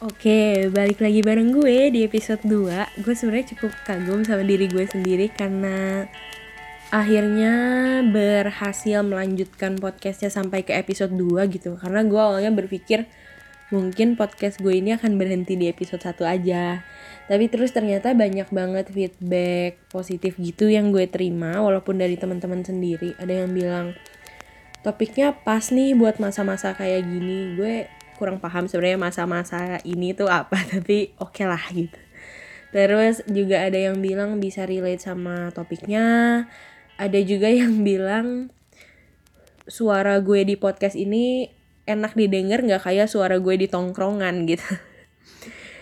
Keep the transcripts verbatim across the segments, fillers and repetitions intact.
Oke, balik lagi bareng gue di episode dua. Gue sebenarnya cukup kagum sama diri gue sendiri karena akhirnya berhasil melanjutkan podcastnya sampai ke episode dua gitu. Karena gue awalnya berpikir mungkin podcast gue ini akan berhenti di episode satu aja. Tapi terus ternyata banyak banget feedback positif gitu yang gue terima. Walaupun dari teman-teman sendiri. Ada yang bilang, topiknya pas nih buat masa-masa kayak gini. Gue kurang paham sebenarnya masa-masa ini tuh apa. Tapi oke lah gitu. Terus juga ada yang bilang bisa relate sama topiknya. Ada juga yang bilang suara gue di podcast ini enak didengar, gak kayak suara gue di tongkrongan gitu.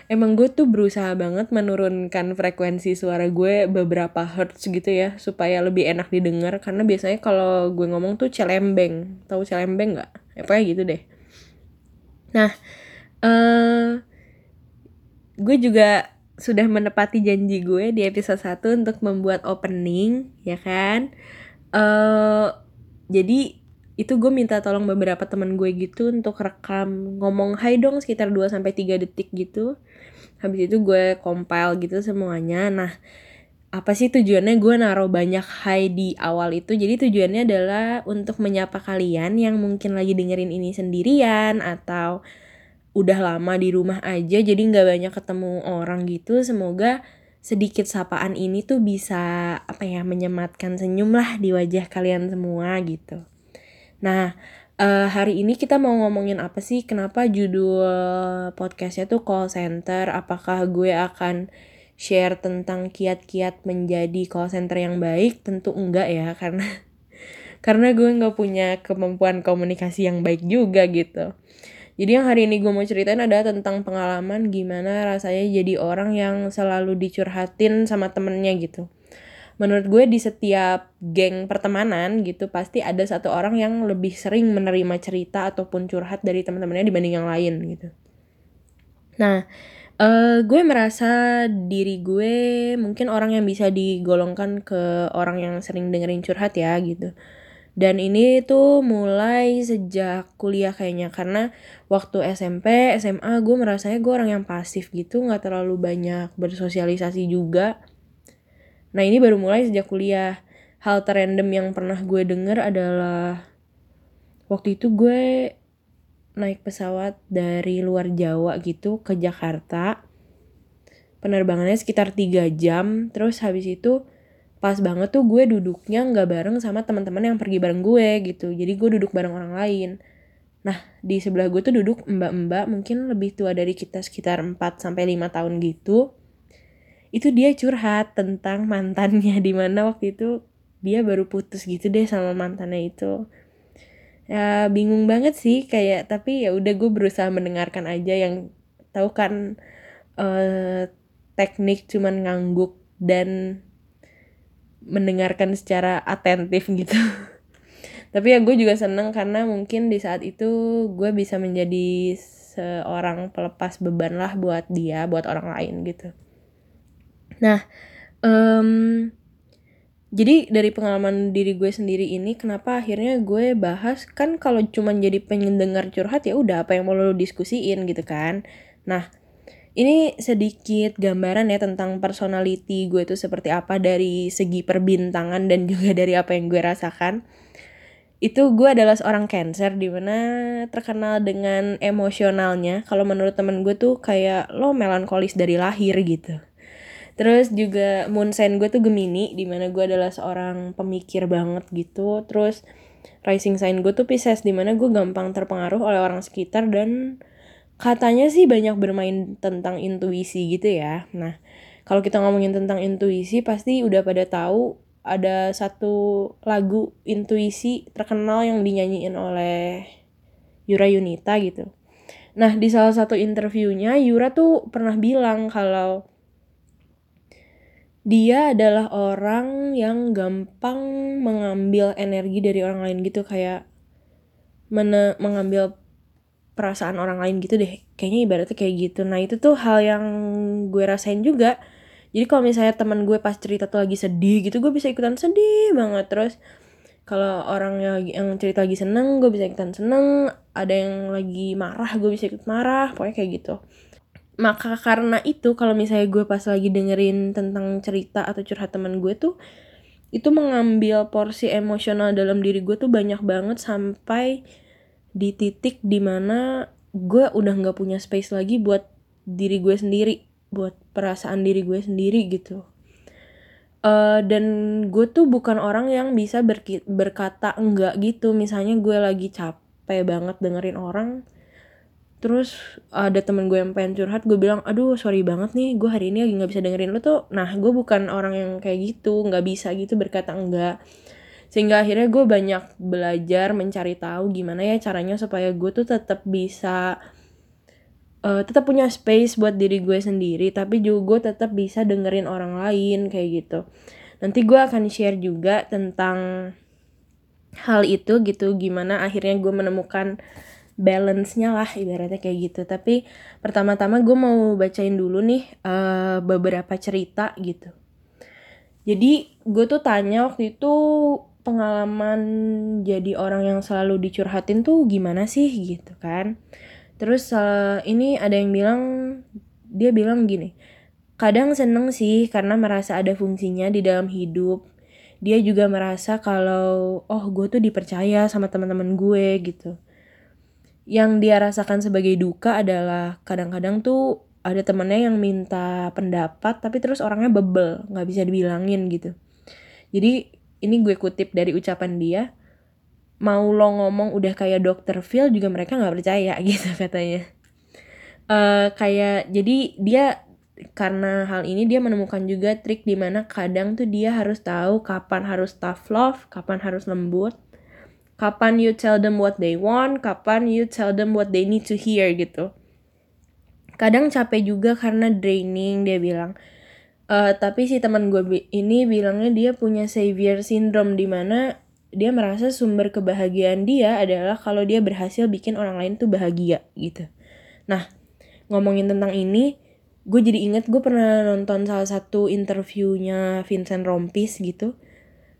Emang gue tuh berusaha banget menurunkan frekuensi suara gue beberapa hertz gitu ya, supaya lebih enak didengar. Karena biasanya kalau gue ngomong tuh celembeng. Tahu celembeng gak? Ya, pokoknya gitu deh. Nah, uh, gue juga sudah menepati janji gue di episode satu untuk membuat opening, ya kan? Uh, jadi itu gue minta tolong beberapa teman gue gitu untuk rekam ngomong hai dong sekitar dua sampai tiga detik gitu. Habis itu gue compile gitu semuanya. Nah, apa sih tujuannya gue naruh banyak hai di awal itu? Jadi tujuannya adalah untuk menyapa kalian yang mungkin lagi dengerin ini sendirian atau udah lama di rumah aja jadi gak banyak ketemu orang gitu. Semoga sedikit sapaan ini tuh bisa apa ya, menyematkan senyum lah di wajah kalian semua gitu. Nah, uh, hari ini kita mau ngomongin apa sih? Kenapa judul podcastnya tuh call center? Apakah gue akan share tentang kiat-kiat menjadi call center yang baik? Tentu enggak ya, karena karena gue gak punya kemampuan komunikasi yang baik juga gitu. Jadi yang hari ini gue mau ceritain adalah tentang pengalaman gimana rasanya jadi orang yang selalu dicurhatin sama temennya gitu. Menurut gue di setiap geng pertemanan gitu pasti ada satu orang yang lebih sering menerima cerita ataupun curhat dari teman-temannya dibanding yang lain gitu. Nah, uh, gue merasa diri gue mungkin orang yang bisa digolongkan ke orang yang sering dengerin curhat ya gitu. Dan ini tuh mulai sejak kuliah kayaknya, karena waktu S M P, S M A gue merasanya gue orang yang pasif gitu, gak terlalu banyak bersosialisasi juga. Nah ini baru mulai sejak kuliah. Hal terrandom yang pernah gue denger adalah waktu itu gue naik pesawat dari luar Jawa gitu ke Jakarta. Penerbangannya sekitar tiga jam. Terus habis itu pas banget tuh gue duduknya gak bareng sama teman-teman yang pergi bareng gue gitu. Jadi gue duduk bareng orang lain. Nah di sebelah gue tuh duduk mbak-mbak mungkin lebih tua dari kita sekitar empat sampai lima tahun gitu. Itu dia curhat tentang mantannya, dimana waktu itu dia baru putus gitu deh sama mantannya itu. Ya bingung banget sih kayak, tapi ya udah gue berusaha mendengarkan aja. Yang tahu kan eh, teknik cuman ngangguk dan mendengarkan secara atentif gitu. Tapi ya gue juga seneng karena mungkin di saat itu gue bisa menjadi seorang pelepas beban lah buat dia, buat orang lain gitu. Nah, um, jadi dari pengalaman diri gue sendiri ini, kenapa akhirnya gue bahas, kan kalau cuma jadi pendengar curhat ya udah apa yang mau lo diskusiin gitu kan. Nah, ini sedikit gambaran ya tentang personality gue itu seperti apa dari segi perbintangan dan juga dari apa yang gue rasakan. Itu gue adalah seorang Cancer dimana terkenal dengan emosionalnya. Kalau menurut temen gue tuh kayak lo melankolis dari lahir gitu. Terus juga moon sign gue tuh Gemini, dimana gue adalah seorang pemikir banget gitu. Terus rising sign gue tuh Pisces, dimana gue gampang terpengaruh oleh orang sekitar dan katanya sih banyak bermain tentang intuisi gitu ya. Nah, kalau kita ngomongin tentang intuisi pasti udah pada tahu ada satu lagu intuisi terkenal yang dinyanyiin oleh Yura Yunita gitu. Nah, di salah satu interviewnya Yura tuh pernah bilang kalau dia adalah orang yang gampang mengambil energi dari orang lain gitu. Kayak mene- mengambil perasaan orang lain gitu deh. Kayaknya ibaratnya kayak gitu. Nah itu tuh hal yang gue rasain juga. Jadi kalau misalnya teman gue pas cerita tuh lagi sedih gitu, gue bisa ikutan sedih banget. Terus Kalau orang yang cerita lagi seneng, gue bisa ikutan seneng. Ada yang lagi marah, gue bisa ikut marah. Pokoknya kayak gitu. Maka karena itu, kalau misalnya gue pas lagi dengerin tentang cerita atau curhat teman gue tuh, itu mengambil porsi emosional dalam diri gue tuh banyak banget. Sampai di titik dimana gue udah gak punya space lagi buat diri gue sendiri, buat perasaan diri gue sendiri gitu. Uh, dan gue tuh bukan orang yang bisa berki- berkata enggak gitu. Misalnya gue lagi capek banget dengerin orang, terus ada temen gue yang pengen curhat, gue bilang, aduh sorry banget nih, gue hari ini lagi gak bisa dengerin lo tuh. Nah, gue bukan orang yang kayak gitu, gak bisa gitu berkata enggak. Sehingga akhirnya gue banyak belajar mencari tahu gimana ya caranya supaya gue tuh tetap bisa uh, tetap punya space buat diri gue sendiri, tapi juga tetap bisa dengerin orang lain kayak gitu. Nanti gue akan share juga tentang hal itu gitu, gimana akhirnya gue menemukan balance-nya lah ibaratnya kayak gitu. Tapi pertama-tama gue mau bacain dulu nih uh, beberapa cerita gitu. Jadi gue tuh tanya waktu itu pengalaman jadi orang yang selalu dicurhatin tuh gimana sih gitu kan. Terus uh, ini ada yang bilang, dia bilang gini, kadang seneng sih karena merasa ada fungsinya di dalam hidup. Dia juga merasa kalau oh gue tuh dipercaya sama teman-teman gue gitu. Yang dia rasakan sebagai duka adalah kadang-kadang tuh ada temannya yang minta pendapat, tapi terus orangnya bebel, gak bisa dibilangin gitu. Jadi ini gue kutip dari ucapan dia, mau lo ngomong udah kayak dokter Phil juga mereka gak percaya gitu katanya. Uh, kayak jadi dia karena hal ini dia menemukan juga trik dimana kadang tuh dia harus tahu kapan harus tough love, kapan harus lembut. Kapan you tell them what they want, kapan you tell them what they need to hear gitu. Kadang capek juga karena draining dia bilang. Uh, tapi si teman gue ini bilangnya dia punya savior syndrome, dimana dia merasa sumber kebahagiaan dia adalah kalau dia berhasil bikin orang lain tuh bahagia gitu. Nah, ngomongin tentang ini, gue jadi inget gue pernah nonton salah satu interviewnya Vincent Rompis gitu.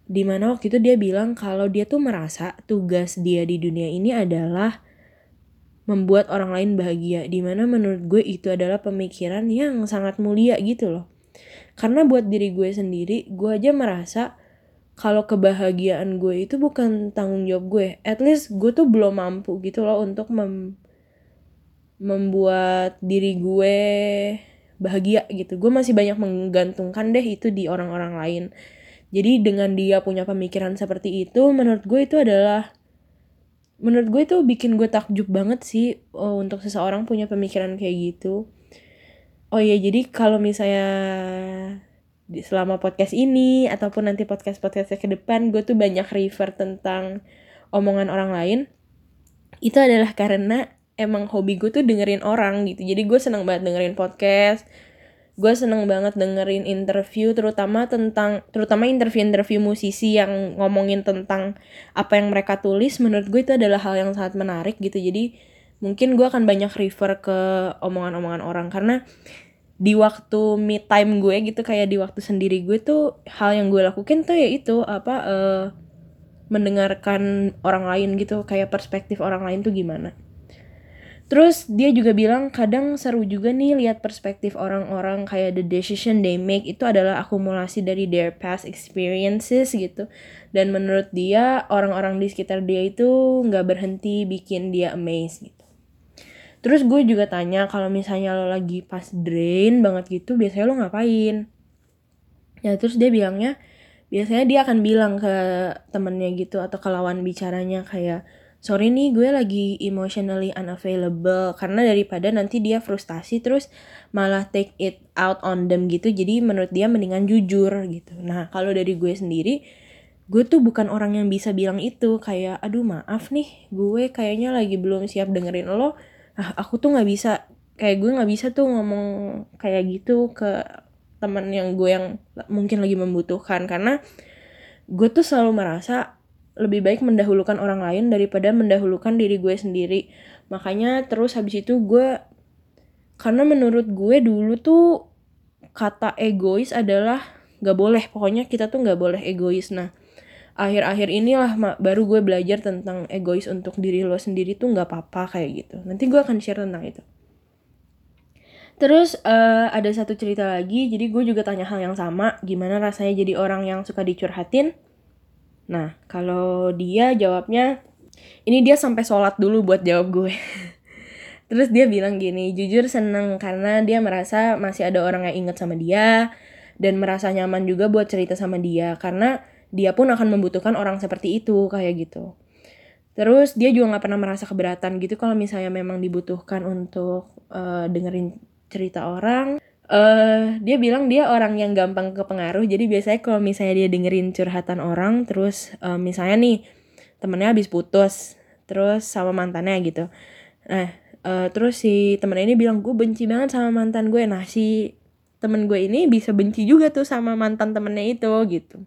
Dimana waktu itu dia bilang kalau dia tuh merasa tugas dia di dunia ini adalah membuat orang lain bahagia. Dimana menurut gue itu adalah pemikiran yang sangat mulia gitu loh. Karena buat diri gue sendiri, gue aja merasa kalau kebahagiaan gue itu bukan tanggung jawab gue. At least gue tuh belum mampu gitu loh untuk mem- membuat diri gue bahagia gitu. Gue masih banyak menggantungkan deh itu di orang-orang lain. Jadi dengan dia punya pemikiran seperti itu, menurut gue itu adalah, menurut gue itu bikin gue takjub banget sih oh, untuk seseorang punya pemikiran kayak gitu. Oh iya, jadi kalau misalnya selama podcast ini, ataupun nanti podcast-podcastnya ke depan, gue tuh banyak refer tentang omongan orang lain. Itu adalah karena emang hobi gue tuh dengerin orang gitu. Jadi gue seneng banget dengerin podcast. Gue seneng banget dengerin interview, terutama tentang terutama interview-interview musisi yang ngomongin tentang apa yang mereka tulis. Menurut gue itu adalah hal yang sangat menarik gitu. Jadi mungkin gue akan banyak refer ke omongan-omongan orang. Karena di waktu me time gue gitu, kayak di waktu sendiri gue tuh, hal yang gue lakukan tuh yaitu apa, uh, mendengarkan orang lain gitu. Kayak perspektif orang lain tuh gimana. Terus dia juga bilang kadang seru juga nih lihat perspektif orang-orang, kayak the decision they make itu adalah akumulasi dari their past experiences gitu. Dan menurut dia orang-orang di sekitar dia itu gak berhenti bikin dia amazed gitu. Terus gue juga tanya kalau misalnya lo lagi pas drain banget gitu biasanya lo ngapain? Ya terus dia bilangnya biasanya dia akan bilang ke temennya gitu atau ke lawan bicaranya kayak, sorry nih gue lagi emotionally unavailable, karena daripada nanti dia frustasi terus malah take it out on them gitu. Jadi menurut dia mendingan jujur gitu. Nah kalau dari gue sendiri, gue tuh bukan orang yang bisa bilang itu. Kayak aduh maaf nih gue kayaknya lagi belum siap dengerin lo. Nah aku tuh gak bisa, kayak gue gak bisa tuh ngomong kayak gitu ke teman yang gue yang mungkin lagi membutuhkan. Karena gue tuh selalu merasa lebih baik mendahulukan orang lain daripada mendahulukan diri gue sendiri. Makanya terus habis itu gue, karena menurut gue dulu tuh kata egois adalah gak boleh. Pokoknya kita tuh gak boleh egois. Nah akhir-akhir inilah baru gue belajar tentang egois untuk diri lo sendiri tuh nggak apa-apa kayak gitu. Nanti gue akan share tentang itu. Terus uh, ada satu cerita lagi. Jadi gue juga tanya hal yang sama. Gimana rasanya jadi orang yang suka dicurhatin? Nah, kalau dia jawabnya, ini dia sampai sholat dulu buat jawab gue. Terus dia bilang gini, jujur seneng karena dia merasa masih ada orang yang ingat sama dia. Dan merasa nyaman juga buat cerita sama dia. Karena dia pun akan membutuhkan orang seperti itu, kayak gitu. Terus dia juga gak pernah merasa keberatan gitu kalau misalnya memang dibutuhkan untuk uh, dengerin cerita orang. Uh, dia bilang dia orang yang gampang kepengaruh. Jadi biasanya kalau misalnya dia dengerin curhatan orang, terus uh, misalnya nih temennya habis putus, terus sama mantannya gitu. Nah uh, terus si temennya ini bilang, gue benci banget sama mantan gue. Nah si temen gue ini bisa benci juga tuh sama mantan temennya itu gitu.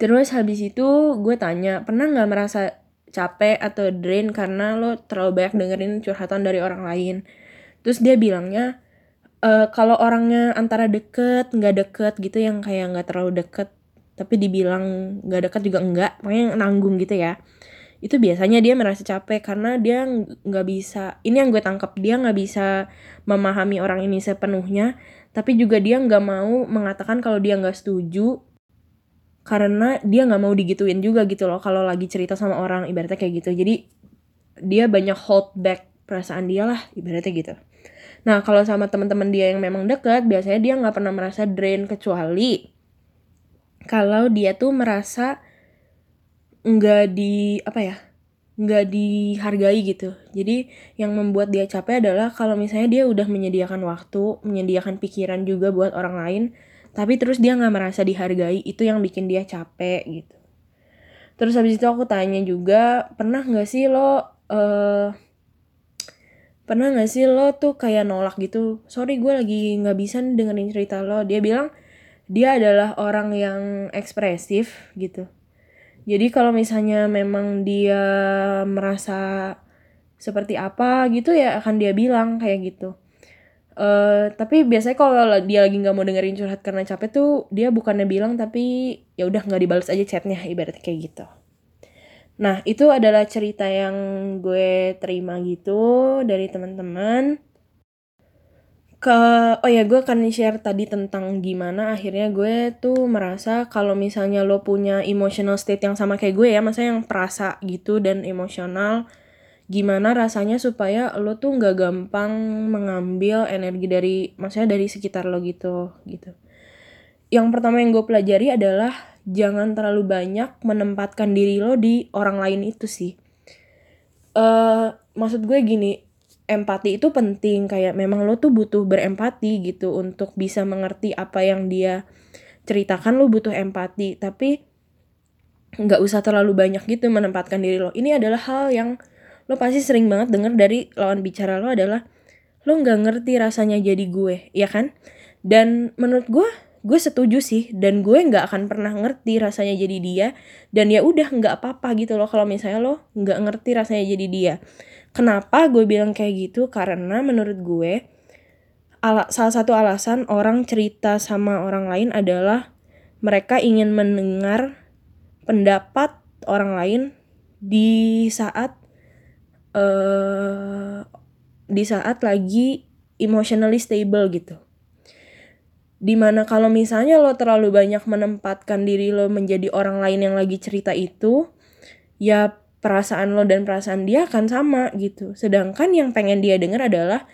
Terus habis itu gue tanya, pernah gak merasa capek atau drain karena lo terlalu banyak dengerin curhatan dari orang lain? Terus dia bilangnya, Uh, kalau orangnya antara deket, nggak deket gitu, yang kayak nggak terlalu deket tapi dibilang nggak deket juga enggak, pokoknya nanggung gitu ya, itu biasanya dia merasa capek karena dia nggak bisa, ini yang gue tangkap, dia nggak bisa memahami orang ini sepenuhnya, tapi juga dia nggak mau mengatakan kalau dia nggak setuju karena dia nggak mau digituin juga gitu loh kalau lagi cerita sama orang, ibaratnya kayak gitu. Jadi dia banyak hold back perasaan dia lah, ibaratnya gitu. Nah, kalau sama teman-teman dia yang memang dekat, biasanya dia nggak pernah merasa drain, kecuali kalau dia tuh merasa nggak di, apa ya, nggak dihargai gitu. Jadi yang membuat dia capek adalah kalau misalnya dia udah menyediakan waktu, menyediakan pikiran juga buat orang lain, tapi terus dia nggak merasa dihargai, itu yang bikin dia capek gitu. Terus habis itu aku tanya juga, pernah nggak sih lo... Uh, Pernah gak sih lo tuh kayak nolak gitu? Sorry gue lagi gak bisa nih dengerin cerita lo. Dia bilang dia adalah orang yang ekspresif gitu. Jadi kalau misalnya memang dia merasa seperti apa gitu ya akan dia bilang kayak gitu. Uh, tapi biasanya kalau dia lagi gak mau dengerin curhat karena capek tuh, dia bukannya bilang tapi ya udah gak dibales aja chatnya, ibaratnya kayak gitu. Nah, itu adalah cerita yang gue terima gitu dari teman-teman. Ke oh ya, gue akan share tadi tentang gimana akhirnya gue tuh merasa kalau misalnya lo punya emotional state yang sama kayak gue ya, maksudnya yang perasa gitu dan emosional, gimana rasanya supaya lo tuh enggak gampang mengambil energi dari, maksudnya dari sekitar lo gitu, gitu. Yang pertama yang gue pelajari adalah jangan terlalu banyak menempatkan diri lo di orang lain itu sih. Uh, maksud gue gini, empati itu penting. Kayak memang lo tuh butuh berempati gitu untuk bisa mengerti apa yang dia ceritakan, lo butuh empati. Tapi gak usah terlalu banyak gitu menempatkan diri lo. Ini adalah hal yang lo pasti sering banget dengar dari lawan bicara lo adalah, lo gak ngerti rasanya jadi gue, ya kan? Dan menurut gue, gue setuju sih, dan gue nggak akan pernah ngerti rasanya jadi dia, dan ya udah nggak apa-apa gitu loh kalau misalnya lo nggak ngerti rasanya jadi dia. Kenapa gue bilang kayak gitu? Karena menurut gue ala, salah satu alasan orang cerita sama orang lain adalah mereka ingin mendengar pendapat orang lain di saat uh, di saat lagi emotionally stable gitu. Dimana kalau misalnya lo terlalu banyak menempatkan diri lo menjadi orang lain yang lagi cerita itu, ya perasaan lo dan perasaan dia akan sama gitu. Sedangkan yang pengen dia dengar adalah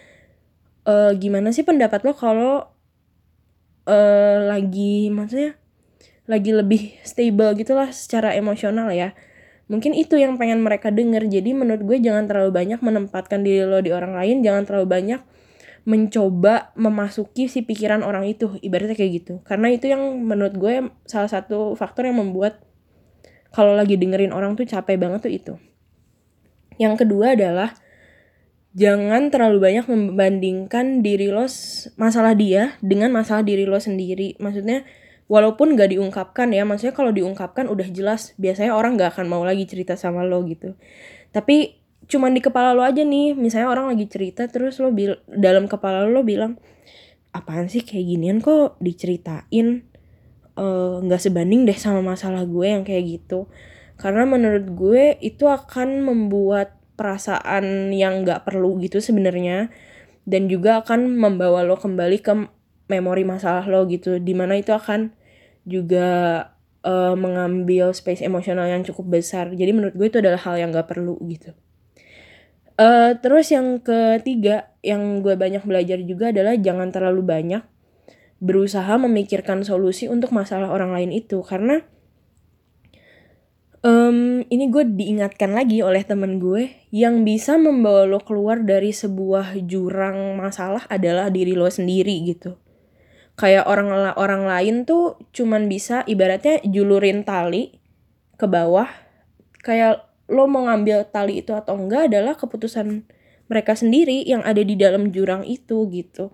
e, gimana sih pendapat lo kalau e, lagi, maksudnya lagi lebih stable gitulah secara emosional ya. Mungkin itu yang pengen mereka dengar. Jadi menurut gue jangan terlalu banyak menempatkan diri lo di orang lain, jangan terlalu banyak mencoba memasuki si pikiran orang itu, ibaratnya kayak gitu. Karena itu yang menurut gue salah satu faktor yang membuat kalau lagi dengerin orang tuh capek banget tuh itu. Yang kedua adalah jangan terlalu banyak membandingkan diri lo, masalah dia dengan masalah diri lo sendiri. Maksudnya walaupun gak diungkapkan ya, maksudnya kalau diungkapkan udah jelas biasanya orang gak akan mau lagi cerita sama lo gitu. Tapi cuman di kepala lo aja nih, misalnya orang lagi cerita terus lo bil- dalam kepala lo, lo bilang apaan sih kayak ginian kok diceritain, nggak e, sebanding deh sama masalah gue yang kayak gitu. Karena menurut gue itu akan membuat perasaan yang gak perlu gitu sebenarnya, dan juga akan membawa lo kembali ke memori masalah lo gitu, dimana itu akan juga uh, mengambil space emosional yang cukup besar. Jadi menurut gue itu adalah hal yang gak perlu gitu. Uh, terus yang ketiga yang gue banyak belajar juga adalah jangan terlalu banyak berusaha memikirkan solusi untuk masalah orang lain itu. Karena Um, ini gue diingatkan lagi oleh temen gue, yang bisa membawa lo keluar dari sebuah jurang masalah adalah diri lo sendiri gitu. Kayak orang orang lain tuh cuman bisa ibaratnya julurin tali ke bawah. Kayak lo mau ngambil tali itu atau enggak adalah keputusan mereka sendiri yang ada di dalam jurang itu gitu.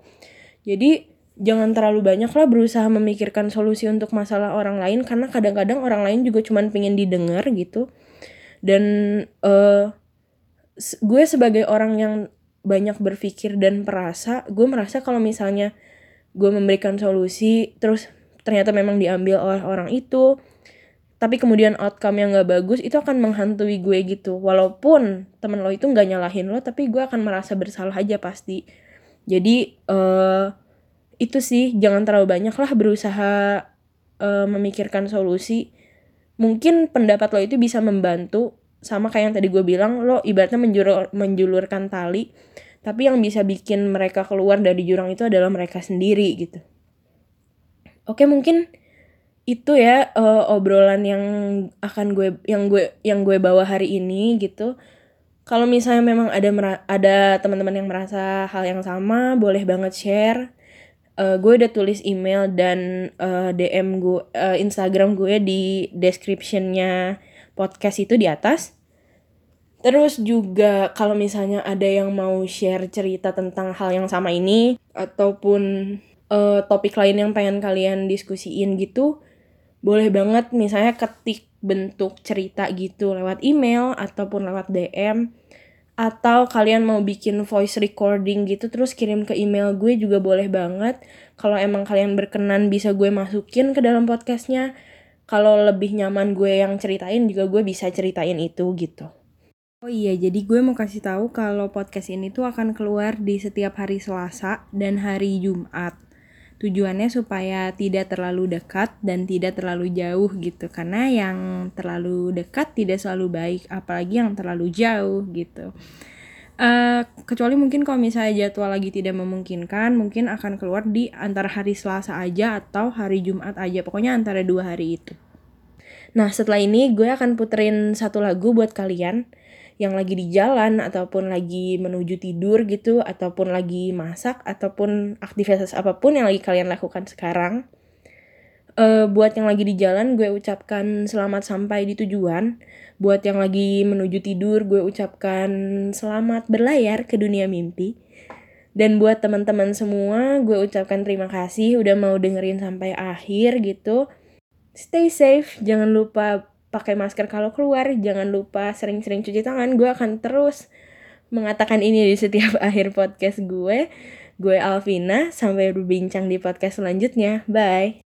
Jadi jangan terlalu banyaklah berusaha memikirkan solusi untuk masalah orang lain, karena kadang-kadang orang lain juga cuman pengen didengar gitu. Dan uh, gue sebagai orang yang banyak berpikir dan perasa, gue merasa kalau misalnya gue memberikan solusi terus ternyata memang diambil oleh orang itu, tapi kemudian outcome yang gak bagus, itu akan menghantui gue gitu. Walaupun temen lo itu gak nyalahin lo, tapi gue akan merasa bersalah aja pasti. Jadi uh, itu sih, jangan terlalu banyak lah berusaha uh, memikirkan solusi. Mungkin pendapat lo itu bisa membantu, sama kayak yang tadi gue bilang, lo ibaratnya menjulur, menjulurkan tali, tapi yang bisa bikin mereka keluar dari jurang itu adalah mereka sendiri gitu. Oke, mungkin itu ya uh, obrolan yang akan gue yang gue yang gue bawa hari ini gitu. Kalau misalnya memang ada ada teman-teman yang merasa hal yang sama, boleh banget share. Uh, gue udah tulis email dan uh, D M gue, uh, Instagram gue di description-nya podcast itu di atas. Terus juga kalau misalnya ada yang mau share cerita tentang hal yang sama ini, ataupun uh, topik lain yang pengen kalian diskusiin gitu, boleh banget misalnya ketik bentuk cerita gitu lewat email ataupun lewat D M. Atau kalian mau bikin voice recording gitu terus kirim ke email gue juga boleh banget. Kalau emang kalian berkenan bisa gue masukin ke dalam podcastnya. Kalau lebih nyaman gue yang ceritain juga gue bisa ceritain itu gitu. Oh iya, jadi gue mau kasih tahu kalau podcast ini tuh akan keluar di setiap hari Selasa dan hari Jumat. Tujuannya supaya tidak terlalu dekat dan tidak terlalu jauh gitu. Karena yang terlalu dekat tidak selalu baik, apalagi yang terlalu jauh gitu. Uh, kecuali mungkin kalau misalnya jadwal lagi tidak memungkinkan, mungkin akan keluar di antara hari Selasa aja atau hari Jumat aja. Pokoknya antara dua hari itu. Nah, setelah ini gue akan puterin satu lagu buat kalian yang lagi di jalan, ataupun lagi menuju tidur gitu, ataupun lagi masak, ataupun aktivitas apapun yang lagi kalian lakukan sekarang. Uh, buat yang lagi di jalan, gue ucapkan selamat sampai di tujuan. Buat yang lagi menuju tidur, gue ucapkan selamat berlayar ke dunia mimpi. Dan buat teman-teman semua, gue ucapkan terima kasih udah mau dengerin sampai akhir gitu. Stay safe, jangan lupa pakai masker kalau keluar, jangan lupa sering-sering cuci tangan. Gue akan terus mengatakan ini di setiap akhir podcast gue. Gue Alvina, sampai berbincang di podcast selanjutnya. Bye!